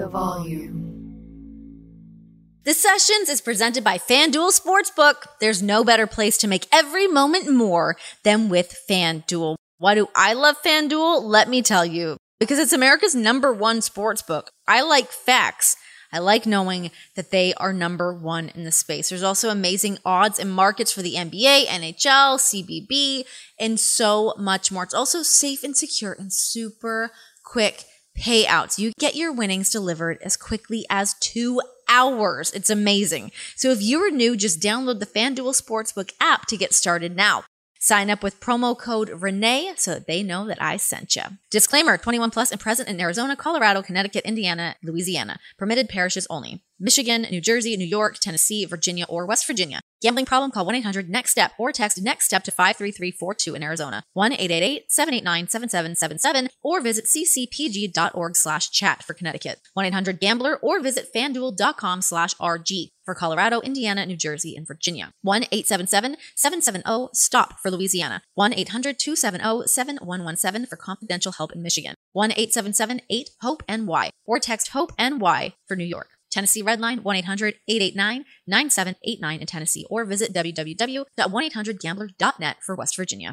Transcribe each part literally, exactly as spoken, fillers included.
The Volume. This Sessions is presented by FanDuel Sportsbook. There's no better place to make every moment more than with FanDuel. Why do I love FanDuel? Let me tell you. Because it's America's number one sportsbook. I like facts. I like knowing that they are number one in the space. There's also amazing odds and markets for the N B A, N H L, C B B, and so much more. It's also safe and secure and super quick payouts. You get your winnings delivered as quickly as two hours. It's amazing. So if you are new, just download the FanDuel Sportsbook app to get started now. Sign up with promo code Renee so that they know that I sent you. Disclaimer, twenty-one plus and present in Arizona, Colorado, Connecticut, Indiana, Louisiana. Permitted parishes only. Michigan, New Jersey, New York, Tennessee, Virginia, or West Virginia. Gambling problem? Call one eight hundred next step or text NEXTSTEP to five three three four two in Arizona. one eight eight eight seven eight nine seven seven seven seven or visit ccpg.org slash chat for Connecticut. one eight hundred gambler or visit fanduel.com slash RG for Colorado, Indiana, New Jersey, and Virginia. one eight seven seven seven seven zero stop for Louisiana. one eight hundred two seven zero seven one one seven for confidential help in Michigan. one eight seven seven eight hope N Y or text HOPE-NY for New York. Tennessee Redline, one eight hundred eight eight nine nine seven eight nine in Tennessee, or visit w w w dot one eight hundred gambler dot net for West Virginia.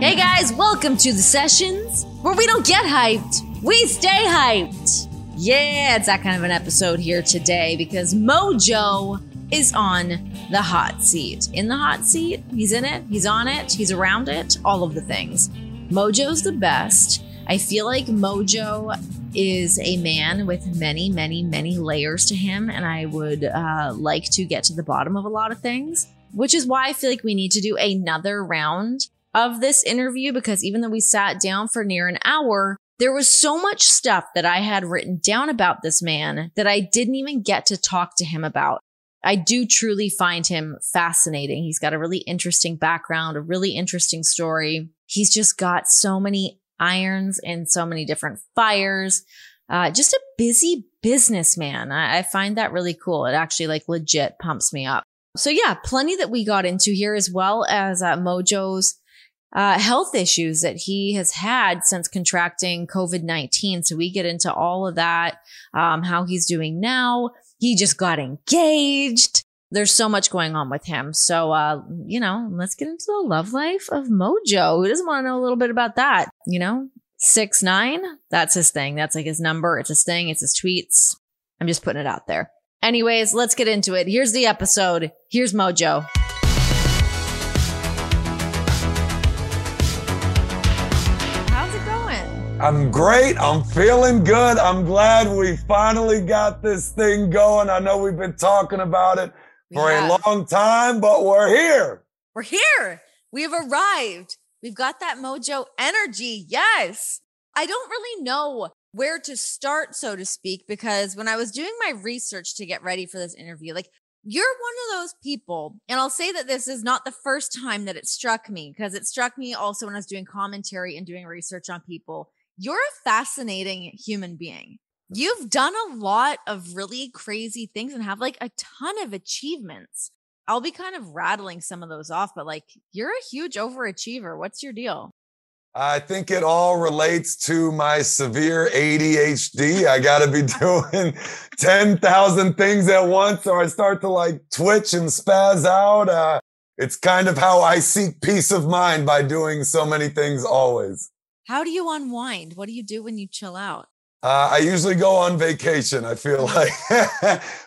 Hey guys, welcome to The Sessions, where we don't get hyped, we stay hyped. Yeah, it's that kind of an episode here today because Mojo is on the hot seat. In the hot seat, he's in it, he's on it, he's around it, all of the things. Mojo's the best. I feel like Mojo is a man with many, many, many layers to him, and I would uh, like to get to the bottom of a lot of things, which is why I feel like we need to do another round of this interview, because even though we sat down for near an hour, there was so much stuff that I had written down about this man that I didn't even get to talk to him about. I do truly find him fascinating. He's got a really interesting background, a really interesting story. He's just got so many irons and so many different fires. Uh, just a busy businessman. I, I find that really cool. It actually like legit pumps me up. So yeah, plenty that we got into here, as well as uh, Mojo's uh, health issues that he has had since contracting COVID nineteen. So we get into all of that, um, how he's doing now. He just got engaged. There's so much going on with him. So, uh, you know, let's get into the love life of Mojo. Who doesn't want to know a little bit about that? You know, six nine, that's his thing. That's like his number. It's his thing. It's his tweets. I'm just putting it out there. Anyways, let's get into it. Here's the episode. Here's Mojo. How's it going? I'm great. I'm feeling good. I'm glad we finally got this thing going. I know we've been talking about it for a long time, but we're here. We're here. We have arrived. We've got that Mojo energy. Yes. I don't really know where to start, so to speak, because when I was doing my research to get ready for this interview, like, you're one of those people, and I'll say that this is not the first time that it struck me, because it struck me also when I was doing commentary and doing research on people. You're a fascinating human being. You've done a lot of really crazy things and have like a ton of achievements. I'll be kind of rattling some of those off, but like, you're a huge overachiever. What's your deal? I think it all relates to my severe A D H D. I got to be doing ten thousand things at once or I start to like twitch and spaz out. Uh, it's kind of how I seek peace of mind, by doing so many things always. How do you unwind? What do you do when you chill out? Uh, I usually go on vacation. I feel like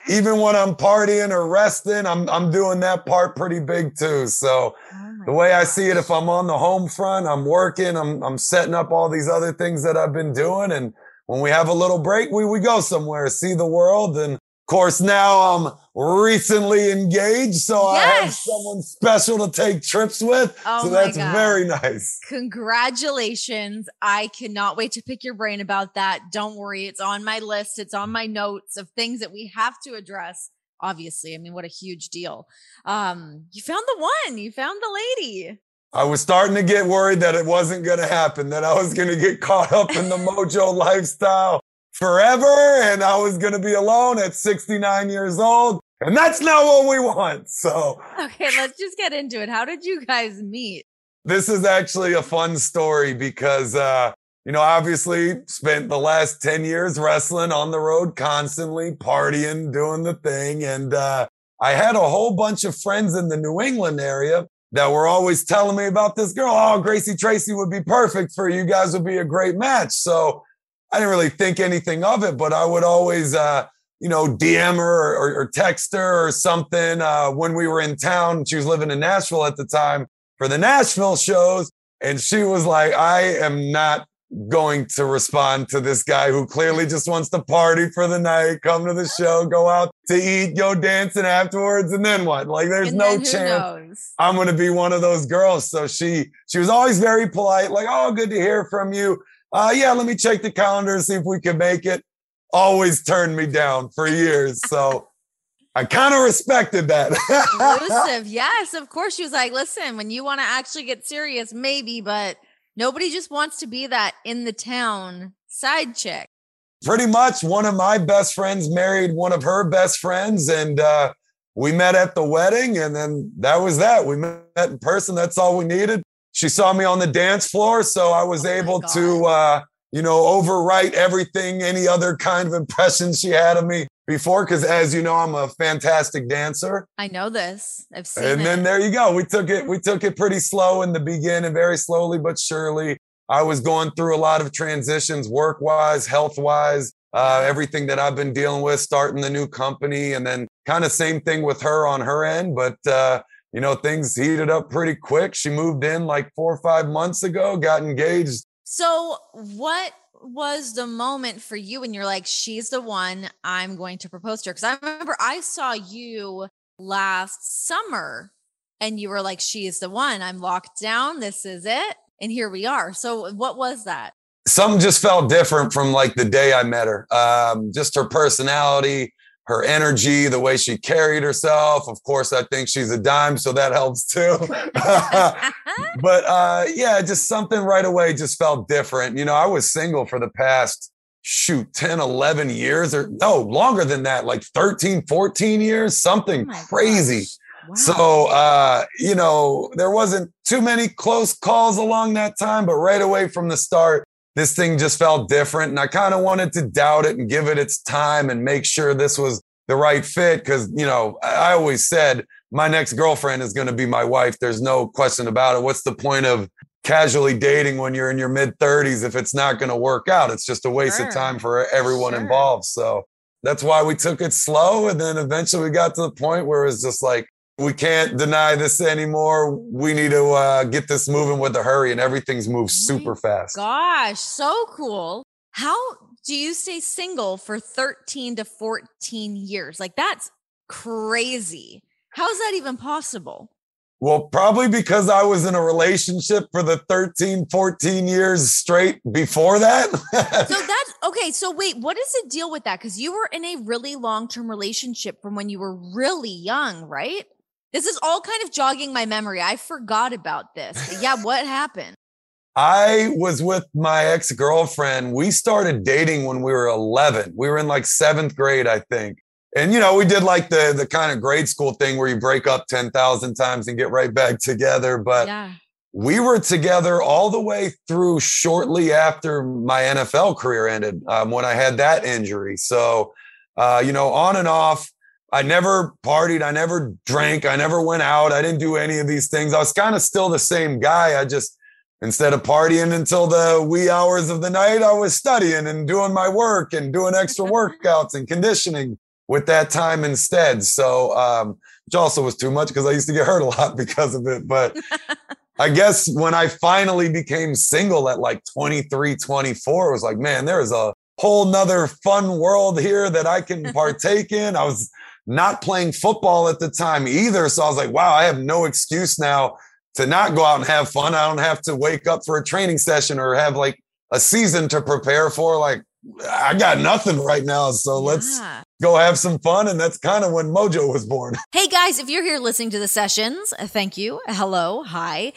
even when I'm partying or resting, I'm I'm doing that part pretty big too. So oh the way gosh. I see it, if I'm on the home front, I'm working, I'm I'm setting up all these other things that I've been doing. And when we have a little break, we, we go somewhere, see the world. And of course, now I'm recently engaged, so yes! I have someone special to take trips with. Oh so that's God. Very nice. Congratulations. I cannot wait to pick your brain about that. Don't worry. It's on my list. It's on my notes of things that we have to address. Obviously. I mean, what a huge deal. Um, you found the one. You found the lady. I was starting to get worried that it wasn't going to happen, that I was going to get caught up in the Mojo lifestyle forever, and I was going to be alone at sixty-nine years old, and that's not what we want. So okay, let's just get into it. How did you guys meet? This is actually a fun story because uh you know, obviously spent the last ten years wrestling on the road, constantly partying, doing the thing. And uh, I had a whole bunch of friends in the New England area that were always telling me about this girl. Oh, Gracie Tracy would be perfect for you guys, would be a great match. So I didn't really think anything of it, but I would always, uh, you know, D M her or, or text her or something uh, when we were in town. She was living in Nashville at the time for the Nashville shows. And she was like, I am not going to respond to this guy who clearly just wants to party for the night, come to the show, go out to eat, go dancing afterwards. And then what? Like, there's and no chance knows? I'm going to be one of those girls. So she, she was always very polite, like, oh, good to hear from you. Uh, yeah, let me check the calendar and see if we can make it. Always turned me down for years. So I kind of respected that. Elusive, yes, of course. She was like, listen, when you want to actually get serious, maybe, but nobody just wants to be that in the town side chick. Pretty much. One of my best friends married one of her best friends, and uh, we met at the wedding, and then that was that. We met in person. That's all we needed. She saw me on the dance floor, so I was oh able to, uh, you know, overwrite everything, any other kind of impression she had of me before, because as you know, I'm a fantastic dancer. I know this. I've seen and it. And then there you go. We took it, we took it pretty slow in the beginning, very slowly but surely. I was going through a lot of transitions, work-wise, health-wise, uh, everything that I've been dealing with, starting the new company, and then kind of same thing with her on her end. But, uh, you know, things heated up pretty quick. She moved in like four or five months ago, got engaged. So what was the moment for you when you're like, she's the one, I'm going to propose to her? Because I remember I saw you last summer and you were like, she is the one, I'm locked down, this is it, and here we are. So what was that? Something just felt different from like the day I met her. Um, just her personality, her energy, the way she carried herself. Of course, I think she's a dime, so that helps too. But uh, yeah, just something right away just felt different. You know, I was single for the past, shoot, ten, eleven years or no, longer than that, like thirteen, fourteen years, something oh crazy. Wow. So, uh, you know, there wasn't too many close calls along that time, but right away from the start, this thing just felt different, and I kind of wanted to doubt it and give it its time and make sure this was the right fit because, you know, I always said my next girlfriend is going to be my wife. There's no question about it. What's the point of casually dating when you're in your mid-thirties if it's not going to work out? It's just a waste sure. of time for everyone sure. involved. So that's why we took it slow, and then eventually we got to the point where it's just like, we can't deny this anymore. We need to uh, get this moving with a hurry, and everything's moved super fast. Gosh, so cool. How do you stay single for thirteen to fourteen years? Like, that's crazy. How is that even possible? Well, probably because I was in a relationship for the thirteen, fourteen years straight before that. So that's okay. So wait, what is the deal with that? Because you were in a really long-term relationship from when you were really young, right? This is all kind of jogging my memory. I forgot about this. Yeah, what happened? I was with my ex-girlfriend. We started dating when we were eleven. We were in like seventh grade, I think. And, you know, we did like the the kind of grade school thing where you break up ten thousand times and get right back together. But yeah. We were together all the way through shortly after my N F L career ended, um, when I had that injury. So, uh, you know, on and off. I never partied. I never drank. I never went out. I didn't do any of these things. I was kind of still the same guy. I just, instead of partying until the wee hours of the night, I was studying and doing my work and doing extra workouts and conditioning with that time instead. So, um, which also was too much because I used to get hurt a lot because of it. But I guess when I finally became single at like twenty-three, twenty-four, it was like, man, there is a whole nother fun world here that I can partake in. I was not playing football at the time either. So I was like, wow, I have no excuse now to not go out and have fun. I don't have to wake up for a training session or have like a season to prepare for. Like, I got nothing right now. So let's yeah. go have some fun. And that's kind of when Mojo was born. Hey guys, if you're here listening to the sessions, thank you. Hello. Hi.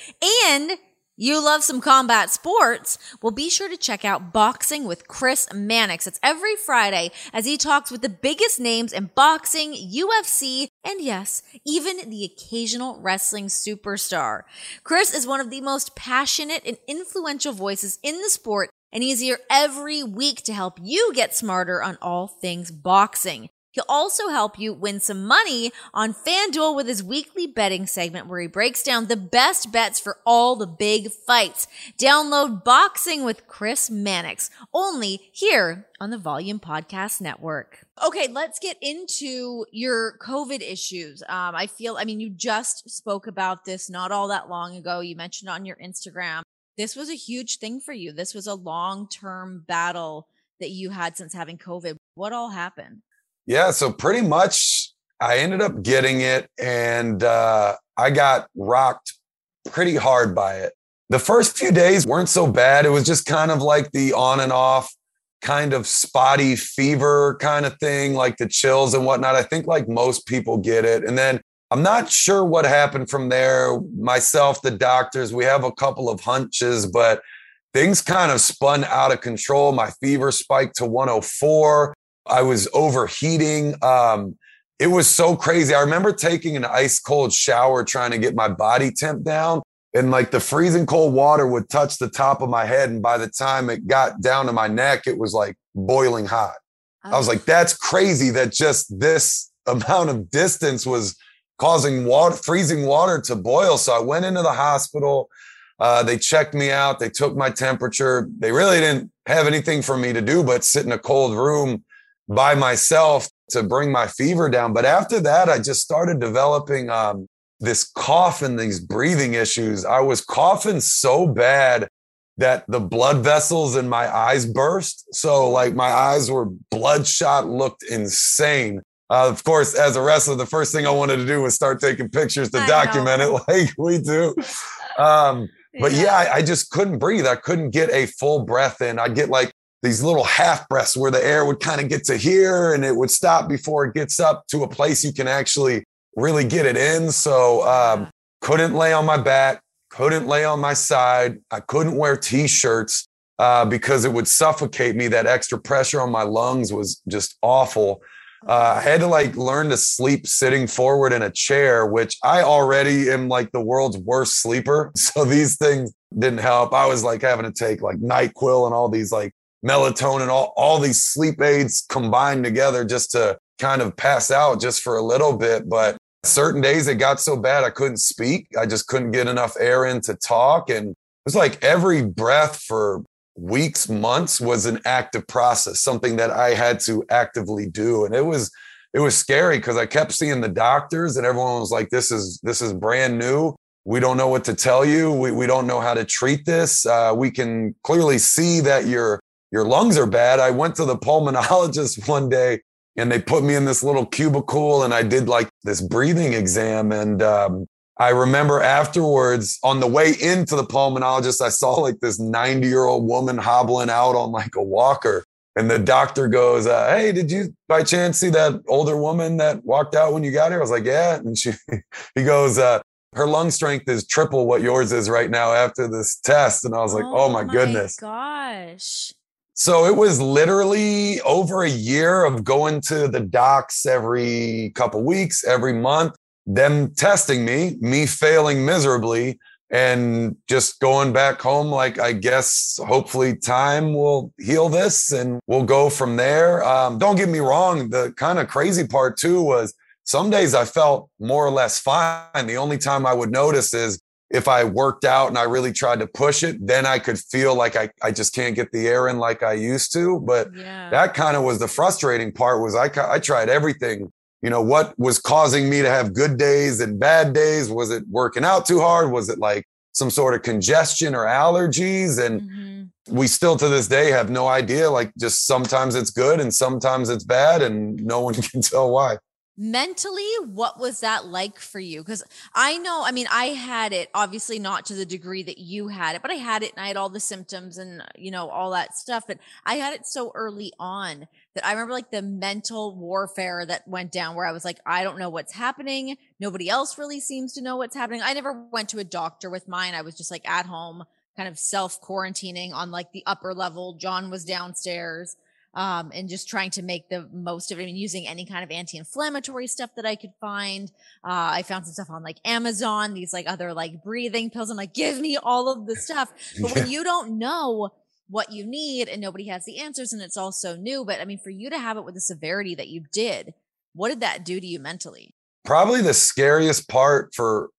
And you love some combat sports? Well, be sure to check out Boxing with Chris Mannix. It's every Friday as he talks with the biggest names in boxing, U F C, and yes, even the occasional wrestling superstar. Chris is one of the most passionate and influential voices in the sport, and easier every week to help you get smarter on all things boxing. He'll also help you win some money on FanDuel with his weekly betting segment where he breaks down the best bets for all the big fights. Download Boxing with Chris Mannix, only here on the Volume Podcast Network. Okay, let's get into your COVID issues. Um, I feel, I mean, you just spoke about this not all that long ago. You mentioned on your Instagram. This was a huge thing for you. This was a long-term battle that you had since having COVID. What all happened? Yeah, so pretty much I ended up getting it, and uh, I got rocked pretty hard by it. The first few days weren't so bad. It was just kind of like the on and off kind of spotty fever kind of thing, like the chills and whatnot. I think like most people get it. And then I'm not sure what happened from there. Myself, the doctors, we have a couple of hunches, but things kind of spun out of control. My fever spiked to one oh four. I was overheating. Um, it was so crazy. I remember taking an ice cold shower, trying to get my body temp down, and like the freezing cold water would touch the top of my head. And by the time it got down to my neck, it was like boiling hot. Oh. I was like, that's crazy that just this amount of distance was causing water, freezing water to boil. So I went into the hospital. Uh, they checked me out. They took my temperature. They really didn't have anything for me to do but sit in a cold room by myself to bring my fever down. But after that, I just started developing um, this cough and these breathing issues. I was coughing so bad that the blood vessels in my eyes burst. So like my eyes were bloodshot, looked insane. Uh, of course, as a wrestler, the first thing I wanted to do was start taking pictures to I document know. it like we do. Um, but yeah, yeah I, I just couldn't breathe. I couldn't get a full breath in. I'd get like these little half breaths where the air would kind of get to here and it would stop before it gets up to a place you can actually really get it in. So um, couldn't lay on my back, couldn't lay on my side. I couldn't wear T-shirts uh, because it would suffocate me. That extra pressure on my lungs was just awful. Uh, I had to like learn to sleep sitting forward in a chair, which I already am like the world's worst sleeper. So these things didn't help. I was like having to take like NyQuil and all these like melatonin, all, all these sleep aids combined together just to kind of pass out just for a little bit. But certain days it got so bad I couldn't speak. I just couldn't get enough air in to talk. And it was like every breath for weeks, months was an active process, something that I had to actively do. And it was it was scary because I kept seeing the doctors and everyone was like, this is this is brand new. We don't know what to tell you. We, we don't know how to treat this. Uh, we can clearly see that you're your lungs are bad. I went to the pulmonologist one day and they put me in this little cubicle and I did like this breathing exam. And um, I remember afterwards on the way into the pulmonologist, I saw like this ninety year old woman hobbling out on like a walker. And the doctor goes, uh, hey, did you by chance see that older woman that walked out when you got here? I was like, yeah. And she, he goes, uh, her lung strength is triple what yours is right now after this test. And I was like, oh, oh my, my goodness. Gosh. So it was literally over a year of going to the docs every couple weeks, every month, them testing me, me failing miserably, and just going back home like, I guess, hopefully time will heal this and we'll go from there. Um, don't get me wrong. The kind of crazy part, too, was some days I felt more or less fine. The only time I would notice is if I worked out and I really tried to push it, then I could feel like I, I just can't get the air in like I used to. But yeah. that kind of was the frustrating part was I, I tried everything. You know, what was causing me to have good days and bad days? Was it working out too hard? Was it like some sort of congestion or allergies? And mm-hmm. we still to this day have no idea. Like just sometimes it's good and sometimes it's bad and no one can tell why. Mentally, what was that like for you? Because I know, I mean, I had it, obviously not to the degree that you had it, but I had it and I had all the symptoms and, you know, all that stuff. But I had it so early on that I remember like the mental warfare that went down where I was like, I don't know what's happening. Nobody else really seems to know what's happening. I never went to a doctor with mine. I was just like at home, kind of self-quarantining on like the upper level. John was downstairs. Um, and just trying to make the most of it. I mean, using any kind of anti-inflammatory stuff that I could find. Uh, I found some stuff on like Amazon, these like other like breathing pills. I'm like, give me all of the stuff. But yeah. when you don't know what you need, and nobody has the answers, and it's all so new. But I mean, for you to have it with the severity that you did, what did that do to you mentally? Probably the scariest part for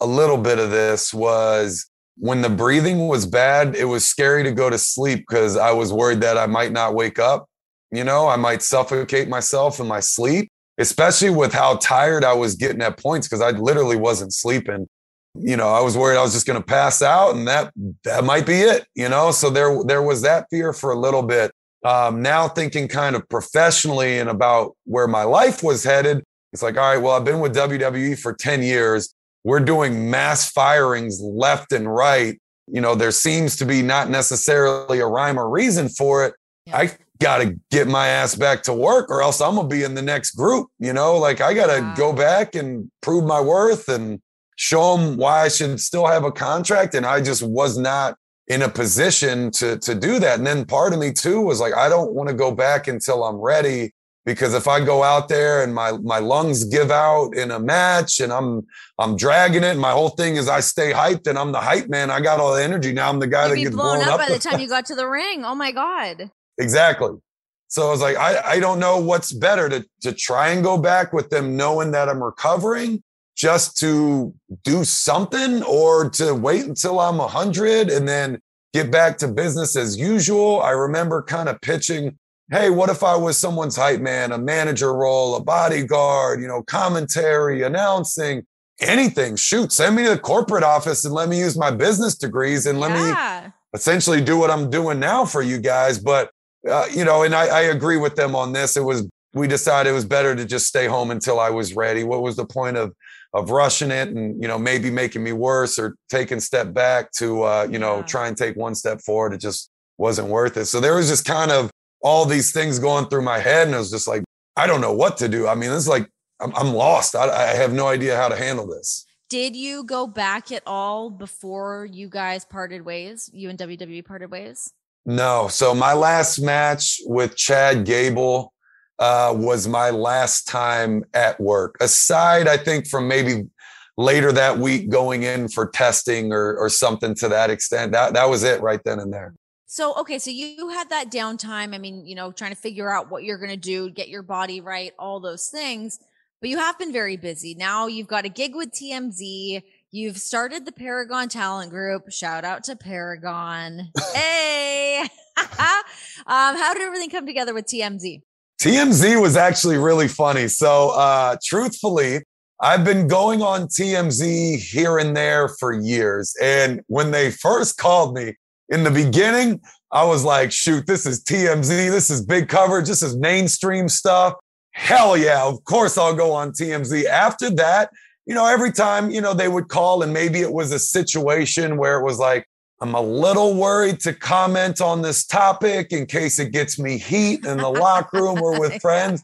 a little bit of this was when the breathing was bad, it was scary to go to sleep because I was worried that I might not wake up. You know, I might suffocate myself in my sleep, especially with how tired I was getting at points because I literally wasn't sleeping. You know, I was worried I was just going to pass out and that that might be it, you know? So there, there was that fear for a little bit. Um, now thinking kind of professionally and about where my life was headed, it's like, all right, well, I've been with W W E for ten years. We're doing mass firings left and right. You know, there seems to be not necessarily a rhyme or reason for it. Yeah. I got to get my ass back to work or else I'm going to be in the next group. You know, like I got to wow. go back and prove my worth and show them why I should still have a contract. And I just was not in a position to, to do that. And then part of me too was like, I don't want to go back until I'm ready, because if I go out there and my, my lungs give out in a match and I'm, I'm dragging it. And my whole thing is I stay hyped and I'm the hype man. I got all the energy. Now I'm the guy You'd that be gets blown, blown up, up by the time you got to the ring. Oh my God. Exactly. So I was like, I, I don't know what's better to, to try and go back with them knowing that I'm recovering just to do something, or to wait until I'm a hundred and then get back to business as usual. I remember kind of pitching, hey, what if I was someone's hype man, a manager role, a bodyguard, you know, commentary, announcing, anything. Shoot, send me to the corporate office and let me use my business degrees and let yeah. me essentially do what I'm doing now for you guys. But, uh, you know, and I, I agree with them on this. It was, we decided it was better to just stay home until I was ready. What was the point of of rushing it and, you know, maybe making me worse or taking a step back to, uh, you know, yeah. try and take one step forward? It just wasn't worth it. So there was just kind of all these things going through my head. And I was just like, I don't know what to do. I mean, this is like, I'm, I'm lost. I, I have no idea how to handle this. Did you go back at all before you guys parted ways? You and W W E parted ways? No. So my last match with Chad Gable Uh, was my last time at work. Aside, I think, from maybe later that week going in for testing or or something to that extent. That that was it right then and there. So, okay, so you had that downtime. I mean, you know, trying to figure out what you're going to do, get your body right, all those things. But you have been very busy. Now you've got a gig with T M Z. You've started the Paragon Talent Group. Shout out to Paragon. Hey! um, how did everything come together with T M Z? T M Z was actually really funny. So uh, truthfully, I've been going on T M Z here and there for years. And when they first called me in the beginning, I was like, shoot, this is T M Z. This is big coverage. This is mainstream stuff. Hell yeah. Of course I'll go on T M Z. After that, you know, every time, you know, they would call and maybe it was a situation where it was like, I'm a little worried to comment on this topic in case it gets me heat in the locker room or with friends.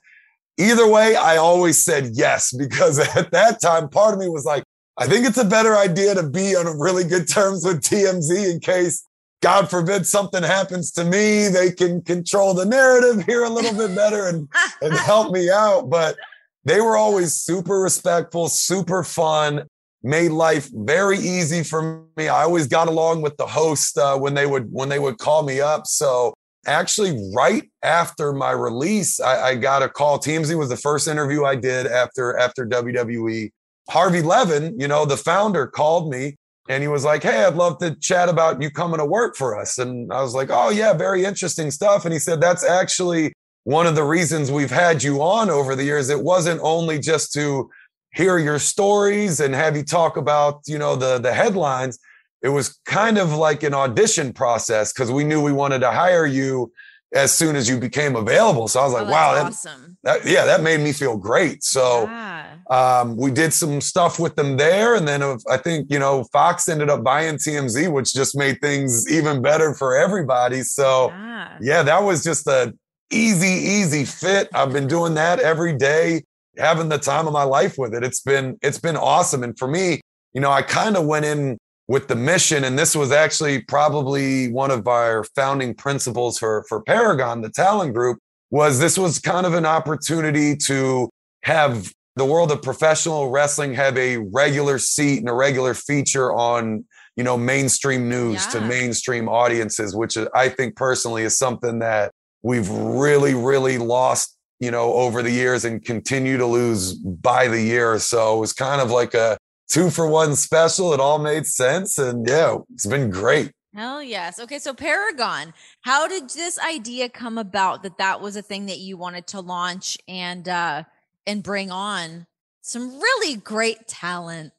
Either way, I always said yes, because at that time, part of me was like, I think it's a better idea to be on really good terms with T M Z in case, God forbid, something happens to me. They can control the narrative here a little bit better and, and help me out. But they were always super respectful, super fun. Made life very easy for me. I always got along with the host uh, when they would when they would call me up. So actually, right after my release, I, I got a call. T M Z was the first interview I did after after W W E. Harvey Levin, you know, the founder, called me and he was like, "Hey, I'd love to chat about you coming to work for us." And I was like, "Oh yeah, very interesting stuff." And he said, "That's actually one of the reasons we've had you on over the years. It wasn't only just to hear your stories and have you talk about, you know, the, the headlines. It was kind of like an audition process because we knew we wanted to hire you as soon as you became available." So I was like, oh, wow, that's awesome. That, yeah, that made me feel great. So yeah. um, we did some stuff with them there. And then I think, you know, Fox ended up buying T M Z, which just made things even better for everybody. So yeah, yeah that was just a easy, easy fit. I've been doing that every day, having the time of my life with it. It's been, it's been awesome. And for me, you know, I kind of went in with the mission, and this was actually probably one of our founding principles for, for Paragon, the talent group, was this was kind of an opportunity to have the world of professional wrestling have a regular seat and a regular feature on you know, mainstream news yeah. to mainstream audiences, which I think personally is something that we've really, really lost, you know, over the years and continue to lose by the year. So it was kind of like a two for one special. It all made sense. And yeah, it's been great. Hell yes. Okay. So Paragon, how did this idea come about that that was a thing that you wanted to launch and, uh, and bring on some really great talent?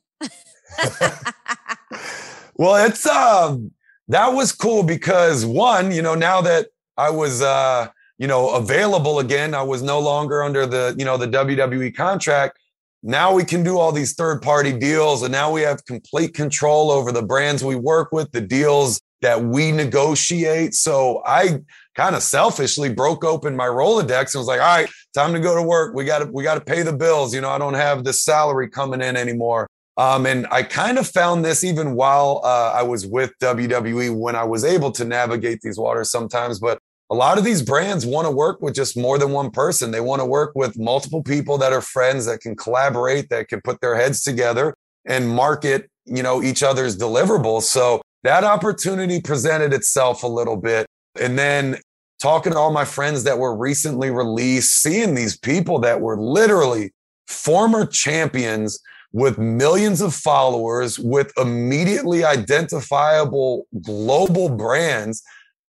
Well, it's, um, that was cool because one, you know, now that I was, uh, you know, available again, I was no longer under the, you know, the W W E contract. Now we can do all these third party deals. And now we have complete control over the brands we work with, the deals that we negotiate. So I kind of selfishly broke open my Rolodex and was like, all right, time to go to work. We got to, we got to pay the bills. You know, I don't have this salary coming in anymore. Um, and I kind of found this even while uh, I was with W W E when I was able to navigate these waters sometimes, but a lot of these brands want to work with just more than one person. They want to work with multiple people that are friends, that can collaborate, that can put their heads together and market, you know, each other's deliverables. So that opportunity presented itself a little bit. And then talking to all my friends that were recently released, seeing these people that were literally former champions with millions of followers, with immediately identifiable global brands,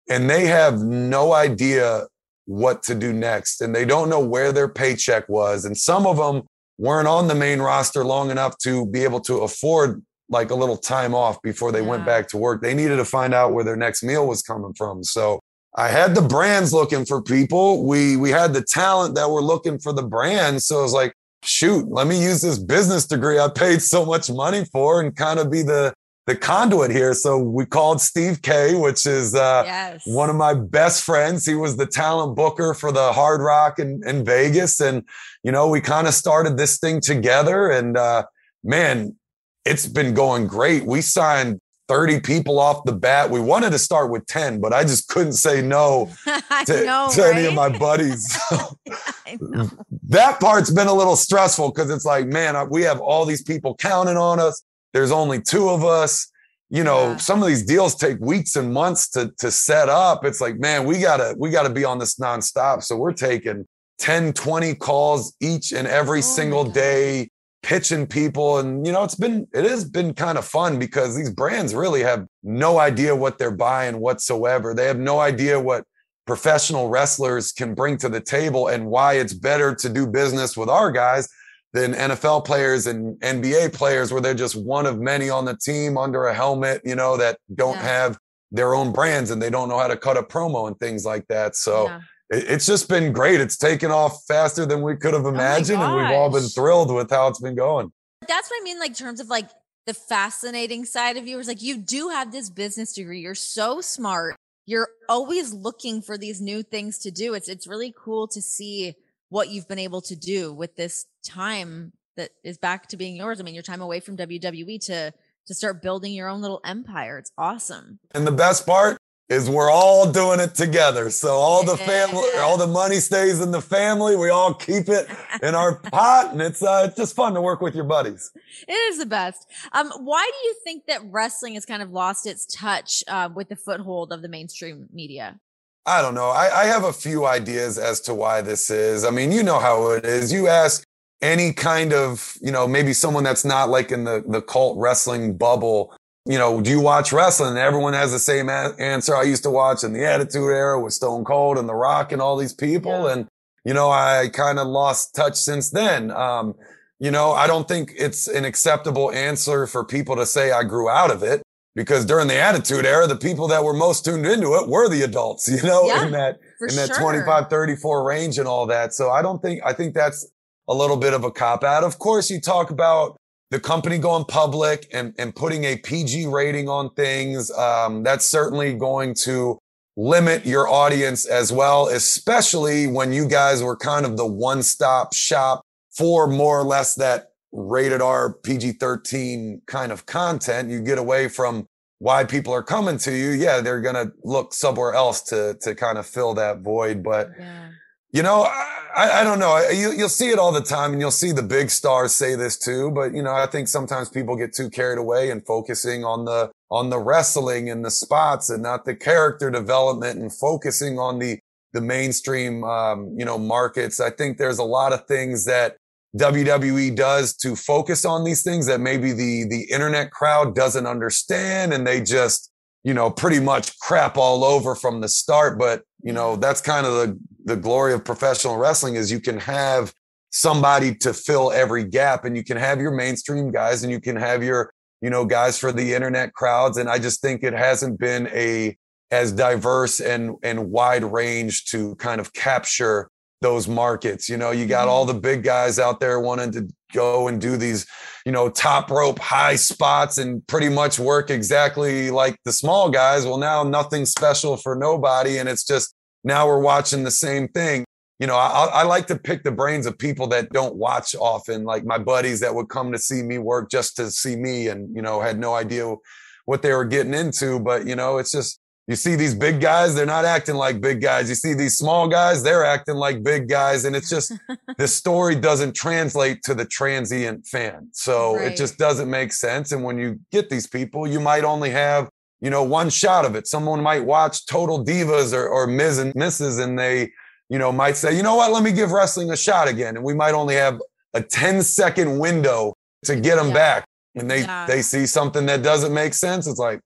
and they have no idea what to do next. And they don't know where their paycheck was. And some of them weren't on the main roster long enough to be able to afford like a little time off before they yeah. went back to work. They needed to find out where their next meal was coming from. So I had the brands looking for people. We, we had the talent that were looking for the brands. So I was like, shoot, let me use this business degree I paid so much money for and kind of be the the conduit here. So we called Steve K, which is uh, yes. one of my best friends. He was the talent booker for the Hard Rock in, in Vegas. And, you know, we kind of started this thing together and uh, man, it's been going great. We signed thirty people off the bat. We wanted to start with ten, but I just couldn't say no to, know, to right? any of my buddies. So that part's been a little stressful because it's like, man, we have all these people counting on us. There's only two of us, you know, yeah. some of these deals take weeks and months to, to set up. It's like, man, we gotta, we gotta be on this nonstop. So we're taking ten, twenty calls each and every oh single day, pitching people. And, you know, it's been, it has been kind of fun because these brands really have no idea what they're buying whatsoever. They have no idea what professional wrestlers can bring to the table and why it's better to do business with our guys than N F L players and N B A players where they're just one of many on the team under a helmet, you know, that don't yeah. have their own brands and they don't know how to cut a promo and things like that. So yeah. it's just been great. It's taken off faster than we could have imagined. Oh and we've all been thrilled with how it's been going. That's what I mean. Like in terms of like the fascinating side of you is like, you do have this business degree. You're so smart. You're always looking for these new things to do. It's, it's really cool to see what you've been able to do with this time that is back to being yours. I mean, your time away from W W E to, to start building your own little empire. It's awesome. And the best part is we're all doing it together. So all the family, all the money stays in the family. We all keep it in our pot and it's uh, it's just fun to work with your buddies. It is the best. Um, why do you think that wrestling has kind of lost its touch uh, with the foothold of the mainstream media? I don't know. I, I have a few ideas as to why this is. I mean, you know how it is. You ask any kind of, you know, maybe someone that's not like in the, the cult wrestling bubble, you know, do you watch wrestling? And everyone has the same a- answer. I used to watch in the Attitude Era with Stone Cold and The Rock and all these people. Yeah. And, you know, I kind of lost touch since then. Um, you know, I don't think it's an acceptable answer for people to say I grew out of it. Because during the Attitude Era, the people that were most tuned into it were the adults, you know, yeah, in that, in that sure. twenty-five, thirty-four range and all that. So I don't think, I think that's a little bit of a cop out. Of course, you talk about the company going public and, and putting a P G rating on things. Um, that's certainly going to limit your audience as well, especially when you guys were kind of the one-stop shop for more or less that rated R P G thirteen kind of content. You get away from why people are coming to you. Yeah, they're going to look somewhere else to to kind of fill that void. But, yeah. you know, I, I don't know. You, you'll see it all the time and you'll see the big stars say this too. But, you know, I think sometimes people get too carried away and focusing on the on the wrestling and the spots and not the character development and focusing on the, the mainstream, um, you know, markets. I think there's a lot of things that W W E does to focus on these things that maybe the, the internet crowd doesn't understand, and they just, you know, pretty much crap all over from the start. But, you know, that's kind of the, the glory of professional wrestling, is you can have somebody to fill every gap, and you can have your mainstream guys and you can have your, you know, guys for the internet crowds. And I just think it hasn't been a as diverse and, and wide range to kind of capture those markets. You know, you got all the big guys out there wanting to go and do these, you know, top rope high spots and pretty much work exactly like the small guys. Well, now nothing special for nobody. And it's just, now we're watching the same thing. You know, I, I like to pick the brains of people that don't watch often, like my buddies that would come to see me work just to see me, and, you know, had no idea what they were getting into. But, you know, it's just, you see these big guys, they're not acting like big guys. You see these small guys, they're acting like big guys. And it's just, the story doesn't translate to the transient fan. So right. It just doesn't make sense. And when you get these people, you might only have, you know, one shot of it. Someone might watch Total Divas or, or Miz and Misses, and they, you know, might say, you know what, let me give wrestling a shot again. And we might only have a ten second window to get them yeah. back. And they, yeah. they see something that doesn't make sense. It's like,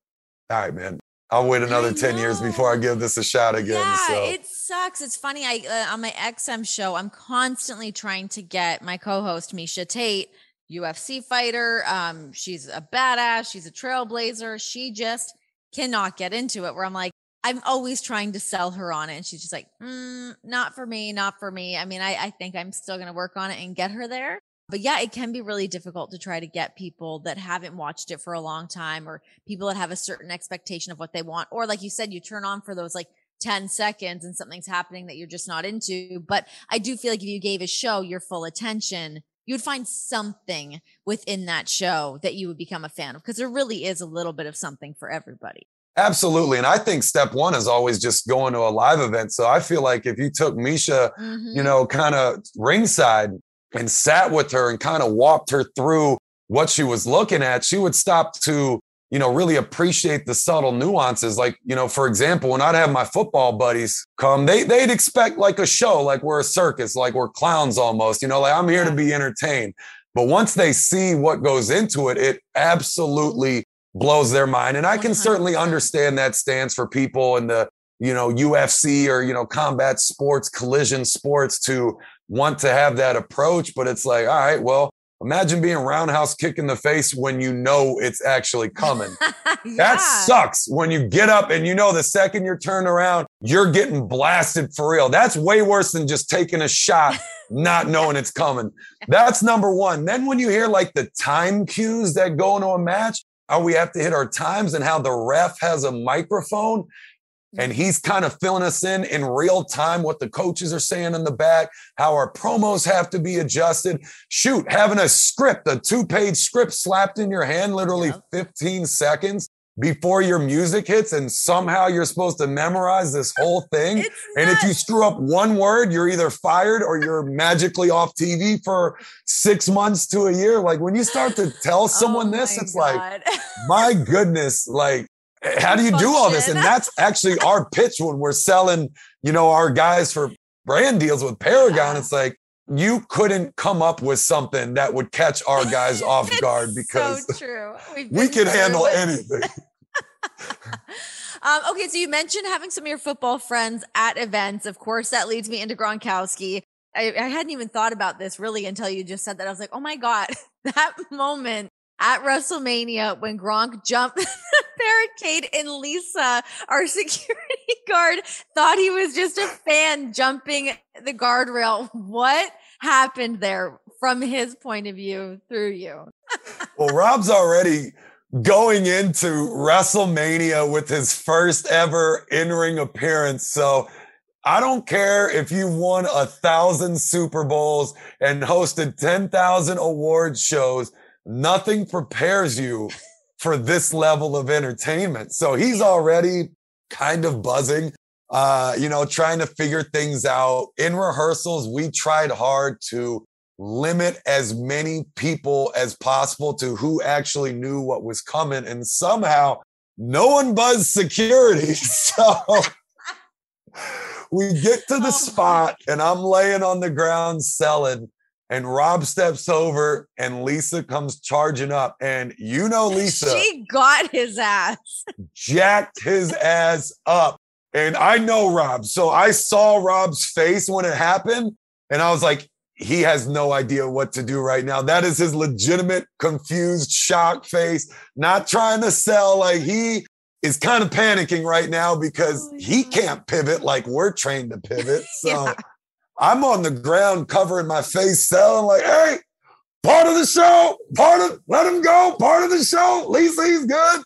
all right, man, I'll wait another ten years before I give this a shot again. Yeah, so. It sucks. It's funny. I uh, on my X M show, I'm constantly trying to get my co-host, Misha Tate, U F C fighter. Um, she's a badass. She's a trailblazer. She just cannot get into it, where I'm like, I'm always trying to sell her on it. And she's just like, mm, not for me, not for me. I mean, I, I think I'm still going to work on it and get her there. But yeah, it can be really difficult to try to get people that haven't watched it for a long time, or people that have a certain expectation of what they want. Or like you said, you turn on for those like ten seconds and something's happening that you're just not into. But I do feel like if you gave a show your full attention, you would find something within that show that you would become a fan of, because there really is a little bit of something for everybody. Absolutely. And I think step one is always just going to a live event. So I feel like if you took Misha, mm-hmm. you know, kind of ringside and sat with her and kind of walked her through what she was looking at, she would stop to, you know, really appreciate the subtle nuances. Like, you know, for example, when I'd have my football buddies come, they, they'd expect like a show, like we're a circus, like we're clowns almost, you know, like I'm here to be entertained. But once they see what goes into it, it absolutely blows their mind. And I can certainly understand that stance for people in the, you know, U F C or, you know, combat sports, collision sports, to want to have that approach. But it's like, all right, well, imagine being roundhouse kick in the face when you know it's actually coming. yeah. That sucks when you get up and you know the second you're turned around, you're getting blasted for real. That's way worse than just taking a shot, not knowing it's coming. That's number one. Then when you hear like the time cues that go into a match, how we have to hit our times, and how the ref has a microphone and he's kind of filling us in in real time what the coaches are saying in the back, how our promos have to be adjusted. Shoot, having a script, a two-page script slapped in your hand literally yeah. fifteen seconds before your music hits, and somehow you're supposed to memorize this whole thing. It's and nuts. If you screw up one word, you're either fired or you're magically off T V for six months to a year. Like when you start to tell someone oh this, it's God. Like, my goodness, like, how do you do all this? And that's actually our pitch when we're selling, you know, our guys for brand deals with Paragon. Yeah. It's like, you couldn't come up with something that would catch our guys off guard, because so true. we can handle it. anything. um, okay. So you mentioned having some of your football friends at events. Of course, that leads me into Gronkowski. I, I hadn't even thought about this really until you just said that. I was like, oh my God, that moment at WrestleMania when Gronk jumped the barricade and Lisa, our security guard, thought he was just a fan jumping the guardrail. What happened there from his point of view through you? Well, Rob's already going into WrestleMania with his first ever in-ring appearance. So I don't care if you won a thousand Super Bowls and hosted ten thousand award shows. Nothing prepares you for this level of entertainment. So he's already kind of buzzing, uh, you know, trying to figure things out. In rehearsals, we tried hard to limit as many people as possible to who actually knew what was coming. And somehow no one buzzed security. So we get to the spot and I'm laying on the ground selling, and Rob steps over and Lisa comes charging up. And you know, Lisa, she got his ass, jacked his ass up. And I know Rob. So I saw Rob's face when it happened. And I was like, he has no idea what to do right now. That is his legitimate, confused, shocked face. Not trying to sell. Like, he is kind of panicking right now because oh, yeah. he can't pivot like we're trained to pivot. So yeah. I'm on the ground covering my face, selling like, hey, part of the show, part of, let him go, part of the show. Lisa, he's good.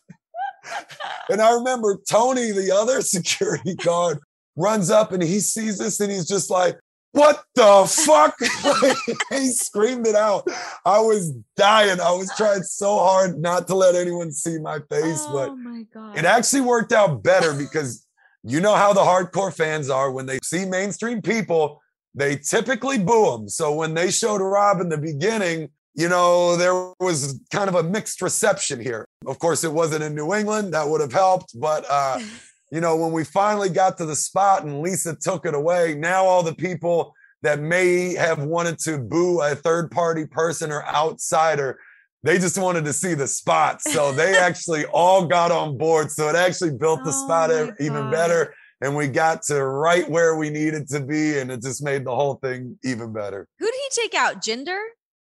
And I remember Tony, the other security guard, runs up and he sees this and he's just like, what the fuck? Like, he screamed it out. I was dying. I was trying so hard not to let anyone see my face, oh, but my God. It actually worked out better because you know how the hardcore fans are. When they see mainstream people, they typically boo them. So when they showed Rob in the beginning, you know, there was kind of a mixed reception here. Of course, it wasn't in New England. That would have helped. But, uh, you know, when we finally got to the spot and Lisa took it away, now all the people that may have wanted to boo a third-party person or outsider, they just wanted to see the spot. So they actually all got on board. So it actually built the oh spot even better. And we got to right where we needed to be. And it just made the whole thing even better. Who did he take out? Gender?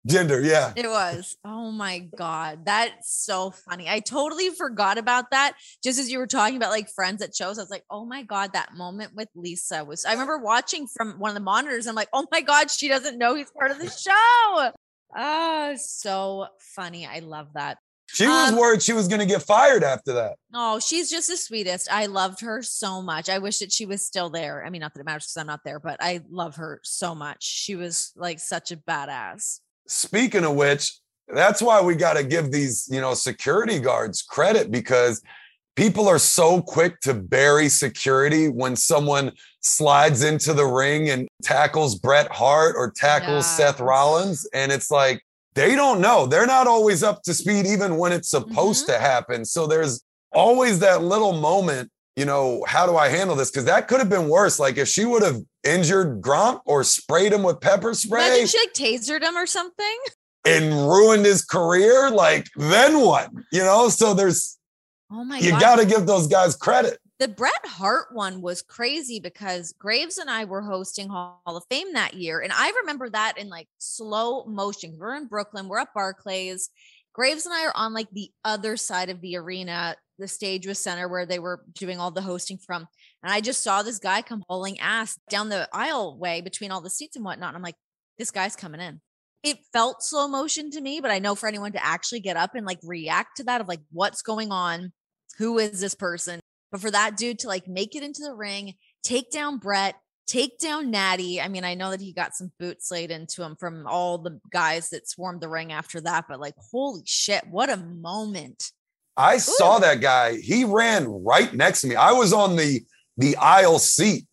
Gender, yeah. It was. Oh my God. That's so funny. I totally forgot about that. Just as you were talking about like friends at shows, I was like, oh my God, that moment with Lisa was, I remember watching from one of the monitors. I'm like, oh my God, she doesn't know he's part of the show. Oh, so funny. I love that. She was um, worried she was going to get fired after that. Oh, she's just the sweetest. I loved her so much. I wish that she was still there. I mean, not that it matters because I'm not there, but I love her so much. She was like such a badass. Speaking of which, that's why we got to give these, you know, security guards credit, because people are so quick to bury security when someone slides into the ring and tackles Bret Hart or tackles yeah. Seth Rollins. And it's like, they don't know. They're not always up to speed, even when it's supposed mm-hmm. to happen. So there's always that little moment, you know, how do I handle this? Because that could have been worse. Like if she would have injured Gronk or sprayed him with pepper spray. Imagine she like tasered him or something. And ruined his career. Like then what? You know, so there's, oh my you got to give those guys credit. The Bret Hart one was crazy because Graves and I were hosting Hall of Fame that year. And I remember that in like slow motion. We're in Brooklyn. We're at Barclays. Graves and I are on like the other side of the arena. The stage was center where they were doing all the hosting from. And I just saw this guy come hauling ass down the aisle way between all the seats and whatnot. And I'm like, this guy's coming in. It felt slow motion to me, but I know for anyone to actually get up and like react to that of like, what's going on? Who is this person? But for that dude to like make it into the ring, take down Bret, take down Natty. I mean, I know that he got some boots laid into him from all the guys that swarmed the ring after that, but like, holy shit, what a moment. I Ooh. saw that guy. He ran right next to me. I was on the, the aisle seat.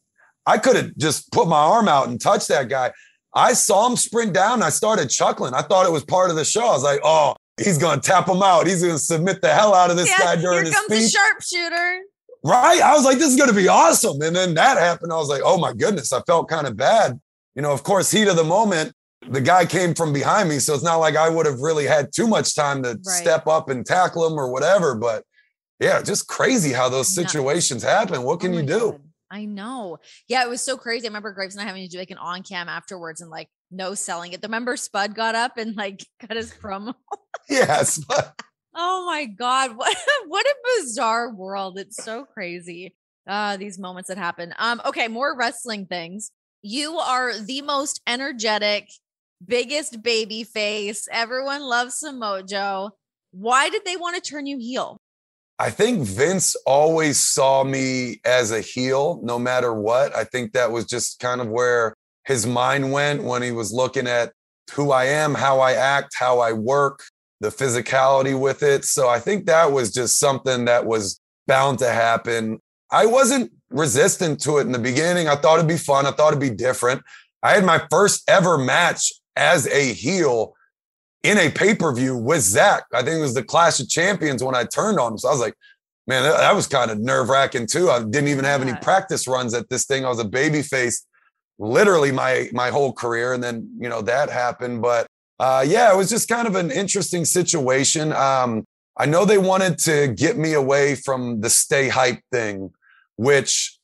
I could have just put my arm out and touched that guy. I saw him sprint down. I started chuckling. I thought it was part of the show. I was like, oh, he's going to tap him out. He's going to submit the hell out of this yeah, guy during his speech. Here comes the sharpshooter. Right? I was like, this is going to be awesome. And then that happened. I was like, oh my goodness. I felt kind of bad. You know, of course, heat of the moment. The guy came from behind me, so it's not like I would have really had too much time to right. step up and tackle him or whatever. But yeah, just crazy how those situations happen. What can oh you do? God. I know. Yeah, it was so crazy. I remember Graves and I having to do like an on cam afterwards and like no selling it. Remember Spud got up and like cut his promo? Yes. But- oh my God. What, what a bizarre world. It's so crazy. Uh, these moments that happen. Um, okay. More wrestling things. You are the most energetic, biggest baby face. Everyone loves some Mojo. Why did they want to turn you heel? I think Vince always saw me as a heel, no matter what. I think that was just kind of where his mind went when he was looking at who I am, how I act, how I work, the physicality with it. So I think that was just something that was bound to happen. I wasn't resistant to it in the beginning. I thought it'd be fun. I thought it'd be different. I had my first ever match as a heel in a pay-per-view with Zach. I think it was the Clash of Champions when I turned on him. So I was like, man, that, that was kind of nerve wracking too. I didn't even have yeah. any practice runs at this thing. I was a babyface literally my, my whole career. And then, you know, that happened, but uh, yeah, it was just kind of an interesting situation. Um, I know they wanted to get me away from the stay hype thing, which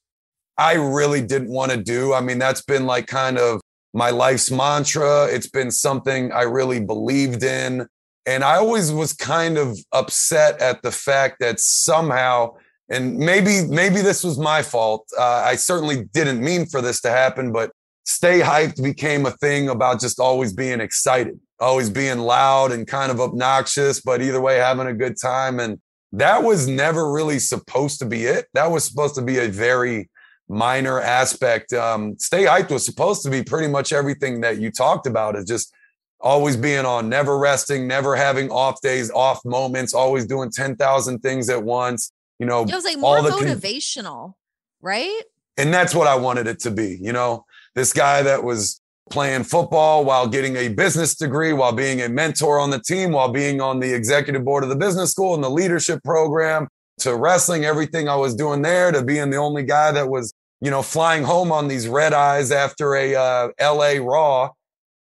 I really didn't want to do. I mean, that's been like kind of my life's mantra. It's been something I really believed in. And I always was kind of upset at the fact that somehow, and maybe maybe this was my fault. Uh, I certainly didn't mean for this to happen, but stay hyped became a thing about just always being excited, always being loud and kind of obnoxious, but either way, having a good time. And that was never really supposed to be it. That was supposed to be a very minor aspect. Um, stay hyped was supposed to be pretty much everything that you talked about, is just always being on, never resting, never having off days, off moments, always doing ten thousand things at once. You know, it was like more motivational, con- right? And that's what I wanted it to be. You know, this guy that was playing football while getting a business degree, while being a mentor on the team, while being on the executive board of the business school and the leadership program, to wrestling, everything I was doing there, to being the only guy that was, you know, flying home on these red eyes after a uh, L A Raw,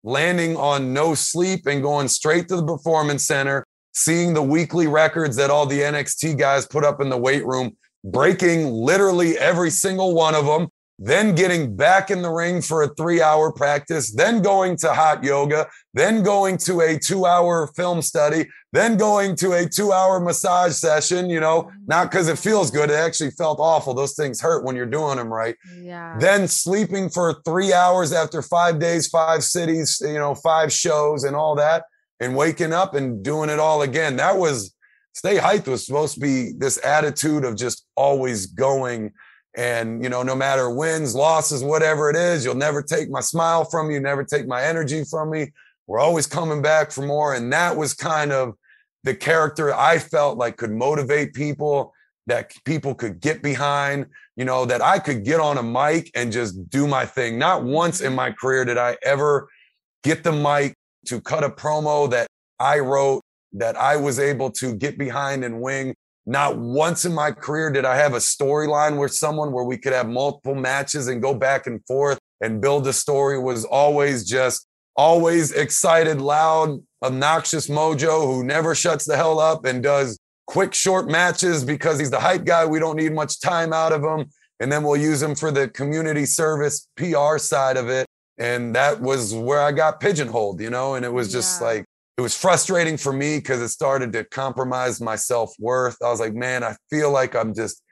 landing on no sleep and going straight to the performance center, seeing the weekly records that all the N X T guys put up in the weight room, breaking literally every single one of them, then getting back in the ring for a three hour practice, then going to hot yoga, then going to a two hour film study, then going to a two hour massage session, you know, not because it feels good. It actually felt awful. Those things hurt when you're doing them right. Yeah. Then sleeping for three hours after five days, five cities, you know, five shows and all that, and waking up and doing it all again. That was, stay hyped was supposed to be this attitude of just always going. And, you know, no matter wins, losses, whatever it is, you'll never take my smile from you, never take my energy from me. We're always coming back for more. And that was kind of the character I felt like could motivate people, that people could get behind, you know, that I could get on a mic and just do my thing. Not once in my career did I ever get the mic to cut a promo that I wrote, that I was able to get behind and wing. Not once in my career did I have a storyline with someone where we could have multiple matches and go back and forth and build a story. It was always just always excited, loud, obnoxious Mojo who never shuts the hell up and does quick, short matches because he's the hype guy. We don't need much time out of him. And then we'll use him for the community service P R side of it. And that was where I got pigeonholed, you know, and it was just yeah. like, it was frustrating for me because it started to compromise my self-worth. I was like, man, I feel like I'm just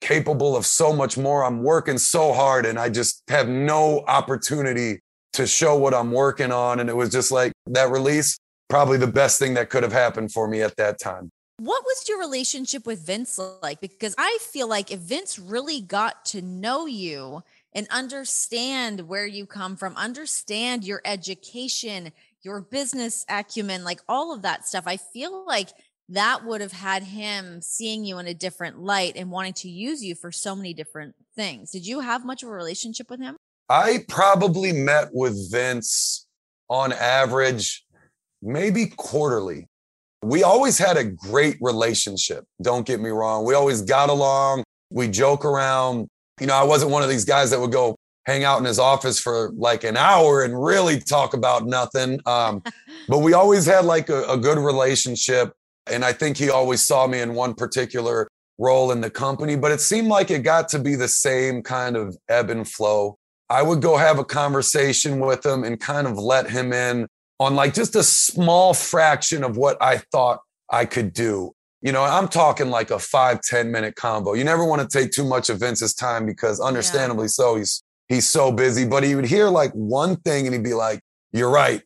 capable of so much more. I'm working so hard and I just have no opportunity to show what I'm working on. And it was just like that release, probably the best thing that could have happened for me at that time. What was your relationship with Vince like? Because I feel like if Vince really got to know you and understand where you come from, understand your education, your business acumen, like all of that stuff, I feel like that would have had him seeing you in a different light and wanting to use you for so many different things. Did you have much of a relationship with him? I probably met with Vince on average, maybe quarterly. We always had a great relationship. Don't get me wrong. We always got along. We joke around. You know, I wasn't one of these guys that would go hang out in his office for like an hour and really talk about nothing. Um, but we always had like a, a good relationship. And I think he always saw me in one particular role in the company, but it seemed like it got to be the same kind of ebb and flow. I would go have a conversation with him and kind of let him in on like just a small fraction of what I thought I could do. You know, I'm talking like a five, ten minute combo. You never want to take too much of Vince's time because understandably yeah. so, he's He's so busy, but he would hear like one thing and he'd be like, you're right.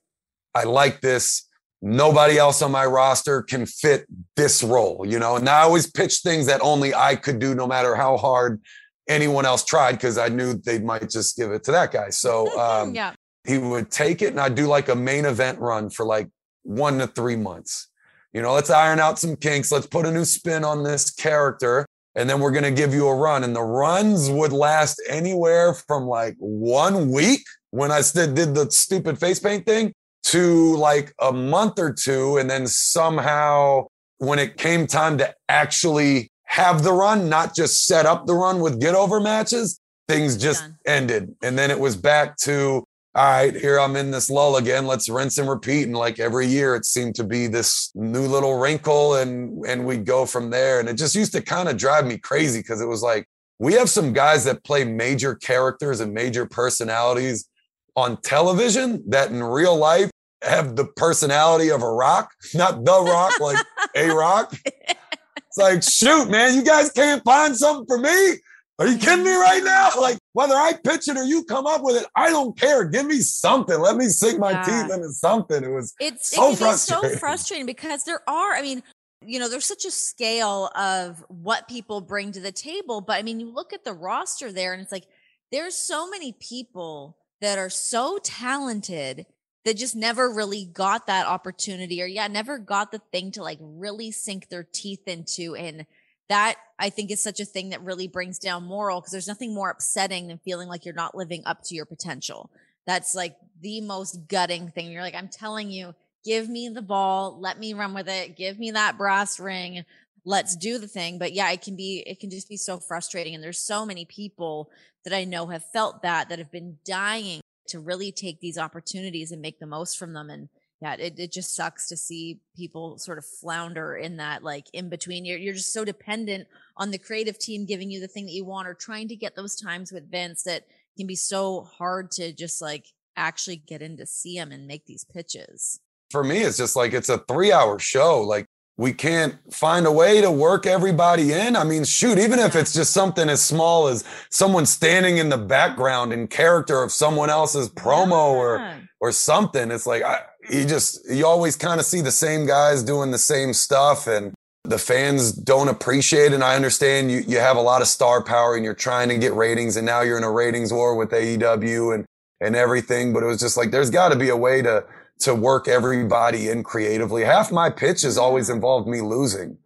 I like this. Nobody else on my roster can fit this role, you know? And I always pitched things that only I could do no matter how hard anyone else tried because I knew they might just give it to that guy. So um, yeah. he would take it and I'd do like a main event run for like one to three months. You know, let's iron out some kinks. Let's put a new spin on this character. And then we're going to give you a run. And the runs would last anywhere from like one week when I st- did the stupid face paint thing to like a month or two. And then somehow when it came time to actually have the run, not just set up the run with get over matches. Things just Done. ended. And then it was back to, all right, here I'm in this lull again. Let's rinse and repeat. And like every year, it seemed to be this new little wrinkle, and and we'd go from there. And it just used to kind of drive me crazy because it was like, we have some guys that play major characters and major personalities on television that in real life have the personality of a rock, not the Rock, like a Rock. It's like, shoot, man, you guys can't find something for me? Are you kidding me right now? Like, whether I pitch it or you come up with it, I don't care. Give me something. Let me sink my yeah. teeth into something. It was it's, so it frustrating. It's so frustrating because there are, I mean, you know, there's such a scale of what people bring to the table. But I mean, you look at the roster there and it's like, there's so many people that are so talented that just never really got that opportunity or yeah, never got the thing to like really sink their teeth into. And that I think is such a thing that really brings down morale, because there's nothing more upsetting than feeling like you're not living up to your potential. That's like the most gutting thing. You're like, I'm telling you, give me the ball. Let me run with it. Give me that brass ring. Let's do the thing. But yeah, it can be, it can just be so frustrating. And there's so many people that I know have felt that, that have been dying to really take these opportunities and make the most from them. And yeah, it, it just sucks to see people sort of flounder in that, like in between. You're, you're just so dependent on the creative team giving you the thing that you want or trying to get those times with Vince that can be so hard to just like actually get in to see him and make these pitches. For me, it's just like, it's a three hour show. Like, we can't find a way to work everybody in. I mean, shoot, even if it's just something as small as someone standing in the background in character of someone else's promo yeah. or, or something, it's like, I, you just, you always kind of see the same guys doing the same stuff, and the fans don't appreciate it. And I understand you, you have a lot of star power and you're trying to get ratings, and now you're in a ratings war with A E W and, and everything. But it was just like, there's got to be a way to, to work everybody in creatively. Half my pitches always involved me losing,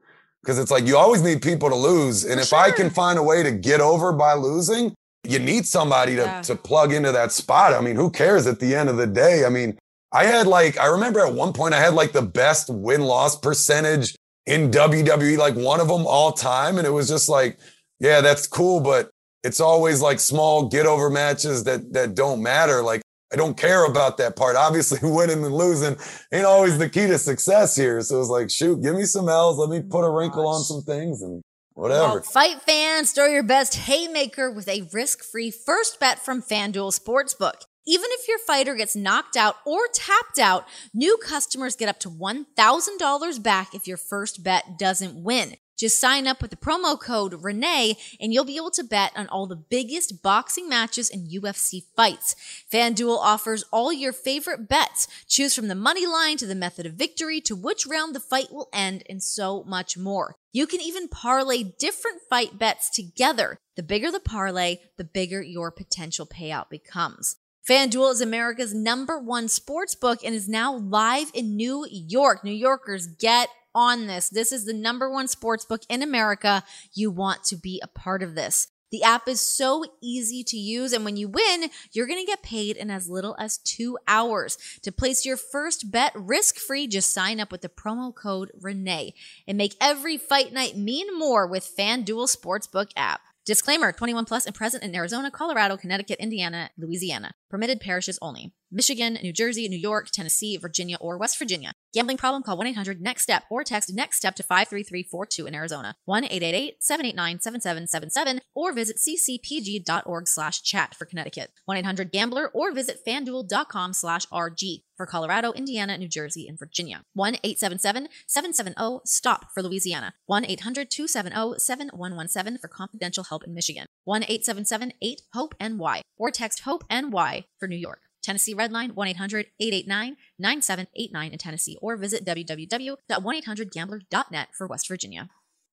because it's like, you always need people to lose. And For if sure. I can find a way to get over by losing, you need somebody to, yeah. to plug into that spot. I mean, who cares at the end of the day? I mean, I had like, I remember at one point I had like the best win-loss percentage in W W E, like one of them all time. And it was just like, yeah, that's cool. But it's always like small get over matches that, that don't matter. Like, I don't care about that part. Obviously, winning and losing ain't always the key to success here. So it was like, shoot, give me some L's. Let me put a wrinkle Gosh. on some things and whatever. Well, fight fans, throw your best haymaker with a risk-free first bet from FanDuel Sportsbook. Even if your fighter gets knocked out or tapped out, new customers get up to one thousand dollars back if your first bet doesn't win. Just sign up with the promo code Renee and you'll be able to bet on all the biggest boxing matches and U F C fights. FanDuel offers all your favorite bets. Choose from the money line to the method of victory to which round the fight will end and so much more. You can even parlay different fight bets together. The bigger the parlay, the bigger your potential payout becomes. FanDuel is America's number one sportsbook and is now live in New York. New Yorkers, get on this. This is the number one sportsbook in America. You want to be a part of this. The app is so easy to use, and when you win, you're going to get paid in as little as two hours. To place your first bet risk-free, just sign up with the promo code Renee and make every fight night mean more with FanDuel Sportsbook app. Disclaimer, twenty-one plus and present in Arizona, Colorado, Connecticut, Indiana, Louisiana. Permitted parishes only. Michigan, New Jersey, New York, Tennessee, Virginia, or West Virginia. Gambling problem? Call one eight hundred next step or text NEXTSTEP to five three three four two in Arizona. one eight eight eight seven eight nine seven seven seven seven or visit ccpg.org slash chat for Connecticut. one eight hundred gambler or visit fanduel.com slash RG for Colorado, Indiana, New Jersey, and Virginia. one eight seven seven seven seven zero stop for Louisiana. one eight hundred two seven zero seven one one seven for confidential help in Michigan. one eight seven seven eight hope N Y or text HOPE-NY for New York. Tennessee Redline, one eight hundred eight eight nine nine seven eight nine in Tennessee, or visit w w w dot one eight hundred gambler dot net for West Virginia.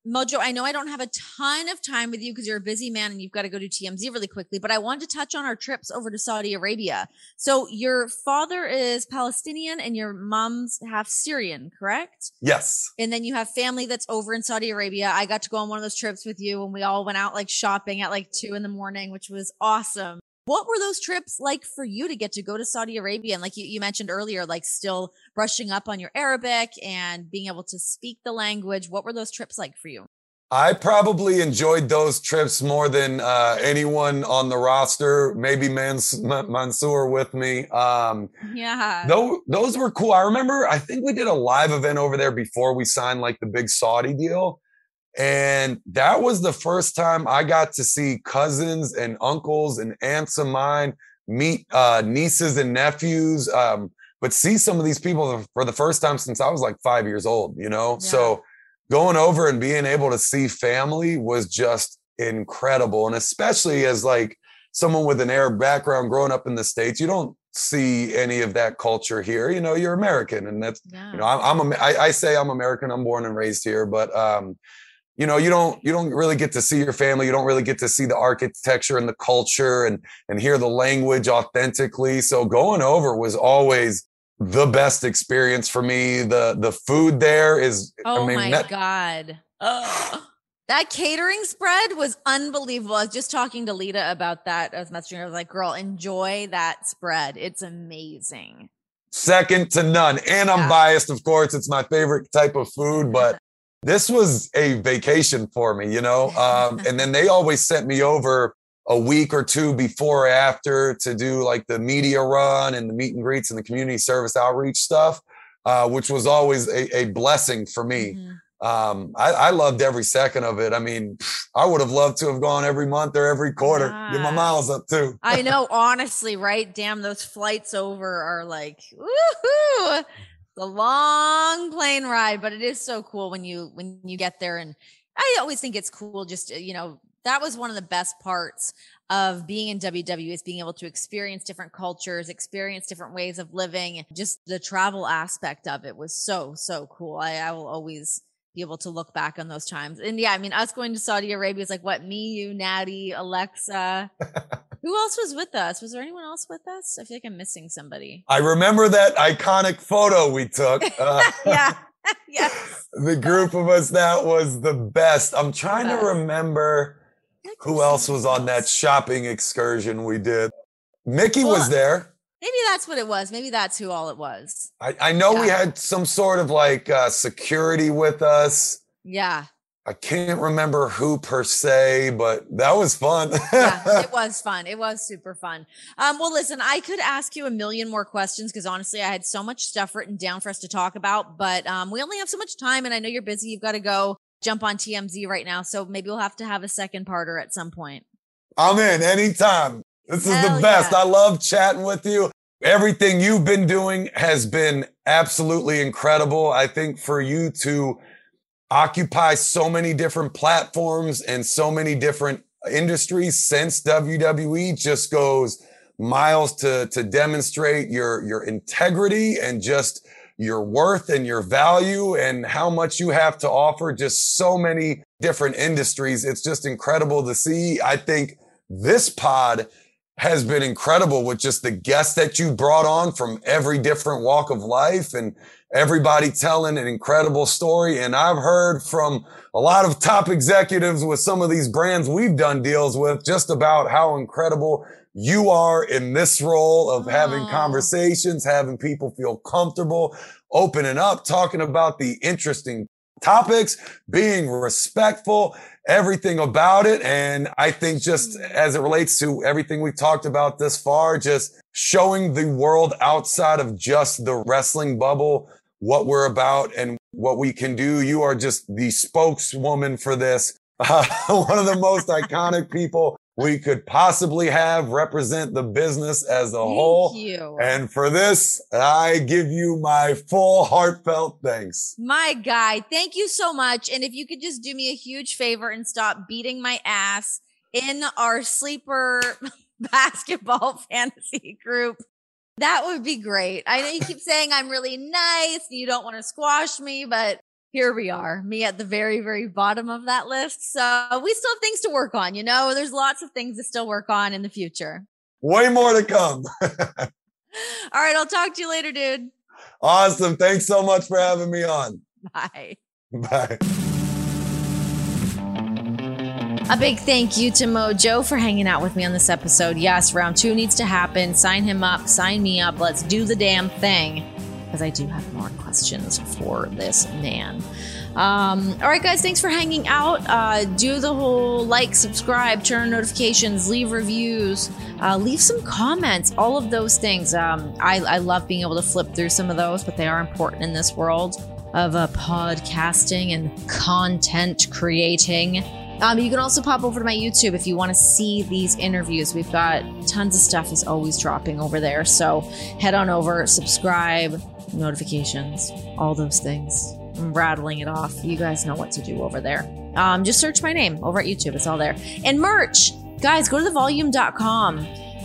Mojo, I know I don't have a ton of time with you because you're a busy man and you've got to go to T M Z really quickly, but I wanted to touch on our trips over to Saudi Arabia. So your father is Palestinian and your mom's half Syrian, correct? Yes. And then you have family that's over in Saudi Arabia. I got to go on one of those trips with you and we all went out like shopping at like two in the morning, which was awesome. What were those trips like for you to get to go to Saudi Arabia? And like you, you mentioned earlier, like still brushing up on your Arabic and being able to speak the language. What were those trips like for you? I probably enjoyed those trips more than uh, anyone on the roster. Maybe Mans- M- Mansoor with me. Um, yeah. Though, those were cool. I remember, I think we did a live event over there before we signed like the big Saudi deal. And that was the first time I got to see cousins and uncles and aunts of mine, meet uh, nieces and nephews, um, but see some of these people for the first time since I was like five years old, you know? Yeah. So going over and being able to see family was just incredible. And especially as like someone with an Arab background growing up in the States, you don't see any of that culture here. You know, you're American, and that's, yeah. you know, I'm, I'm I, I say I'm American, I'm born and raised here, but um, you know, you don't, you don't really get to see your family. You don't really get to see the architecture and the culture and, and hear the language authentically. So going over was always the best experience for me. The the food there is oh I mean, my that- god oh. That catering spread was unbelievable. I was just talking to Lita about that. I was messaging her, I was like, girl, enjoy that spread, it's amazing, second to none. And I'm yeah. biased, of course, it's my favorite type of food, but this was a vacation for me, you know. Um and then they always sent me over a week or two before or after to do like the media run and the meet and greets and the community service outreach stuff, uh, which was always a, a blessing for me. Mm-hmm. Um, I, I loved every second of it. I mean, I would have loved to have gone every month or every quarter, yeah. get my miles up too. I know, honestly, right? Damn, those flights over are like, woohoo, the long plane ride, but it is so cool when you, when you get there. And I always think it's cool just, you know, that was one of the best parts of being in W W E, is being able to experience different cultures, experience different ways of living. Just the travel aspect of it was so, so cool. I, I will always be able to look back on those times. And yeah, I mean, us going to Saudi Arabia is like, what, me, you, Natty, Alexa. Who else was with us? Was there anyone else with us? I feel like I'm missing somebody. I remember that iconic photo we took. Uh- yeah. Yes. The group of us, that was the best. I'm trying to remember. Who else was on that shopping excursion we did? Mickey well, was there. Maybe that's what it was. Maybe that's who all it was. I, I know yeah. we had some sort of like uh, security with us. Yeah. I can't remember who per se, but that was fun. Yeah, it was fun. It was super fun. Um, well, listen, I could ask you a million more questions because honestly, I had so much stuff written down for us to talk about, but um, we only have so much time and I know you're busy. You've got to go jump on T M Z right now. So maybe we'll have to have a second parter at some point. I'm in anytime. This is Hell the best. Yeah. I love chatting with you. Everything you've been doing has been absolutely incredible. I think for you to occupy so many different platforms and so many different industries since W W E just goes miles to, to demonstrate your, your integrity and just your worth and your value and how much you have to offer just so many different industries. It's just incredible to see. I think this pod has been incredible with just the guests that you brought on from every different walk of life and everybody telling an incredible story. And I've heard from a lot of top executives with some of these brands we've done deals with just about how incredible you are in this role of having Aww. conversations, having people feel comfortable, opening up, talking about the interesting topics, being respectful, everything about it. And I think just as it relates to everything we've talked about this far, just showing the world outside of just the wrestling bubble, what we're about and what we can do. You are just the spokeswoman for this. Uh, one of the most iconic people we could possibly have represent the business as a Thank whole. You. And for this, I give you my full heartfelt thanks. My guy, thank you so much. And if you could just do me a huge favor and stop beating my ass in our sleeper basketball fantasy group, that would be great. I know you keep saying I'm really nice and you don't want to squash me, but here we are, me at the very, very bottom of that list. So we still have things to work on. You know, there's lots of things to still work on in the future. Way more to come. All right. I'll talk to you later, dude. Awesome. Thanks so much for having me on. Bye. Bye. A big thank you to Mojo for hanging out with me on this episode. Yes, round two needs to happen. Sign him up. Sign me up. Let's do the damn thing. Because I do have more questions for this man. Um, all right, guys, thanks for hanging out. Uh, do the whole like, subscribe, turn on notifications, leave reviews, uh, leave some comments, all of those things. Um, I, I love being able to flip through some of those, but they are important in this world of uh, podcasting and content creating. Um, you can also pop over to my YouTube if you want to see these interviews. We've got tons of stuff is always dropping over there. So head on over, subscribe, notifications, all those things. I'm rattling it off. You guys know what to do over there. Um, just search my name over at YouTube. It's all there. And merch. Guys, go to the volume dot com.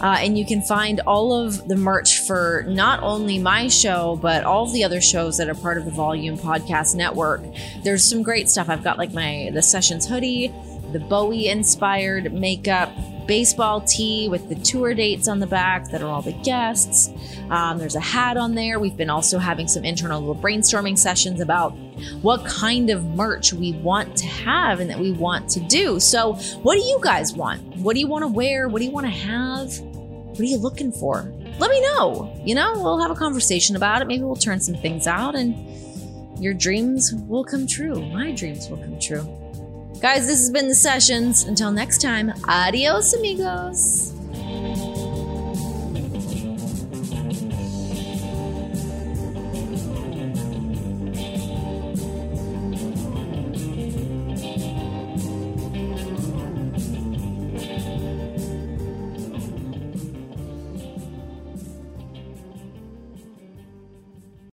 Uh, and you can find all of the merch for not only my show, but all of the other shows that are part of the Volume Podcast Network. There's some great stuff. I've got like my the Sessions hoodie, the Bowie-inspired makeup, baseball tee with the tour dates on the back that are all the guests. Um, there's a hat on there. We've been also having some internal little brainstorming sessions about what kind of merch we want to have and that we want to do. So what do you guys want? What do you want to wear? What do you want to have? What are you looking for? Let me know. You know, we'll have a conversation about it. Maybe we'll turn some things out and your dreams will come true. My dreams will come true. Guys, this has been The Sessions. Until next time, adios, amigos.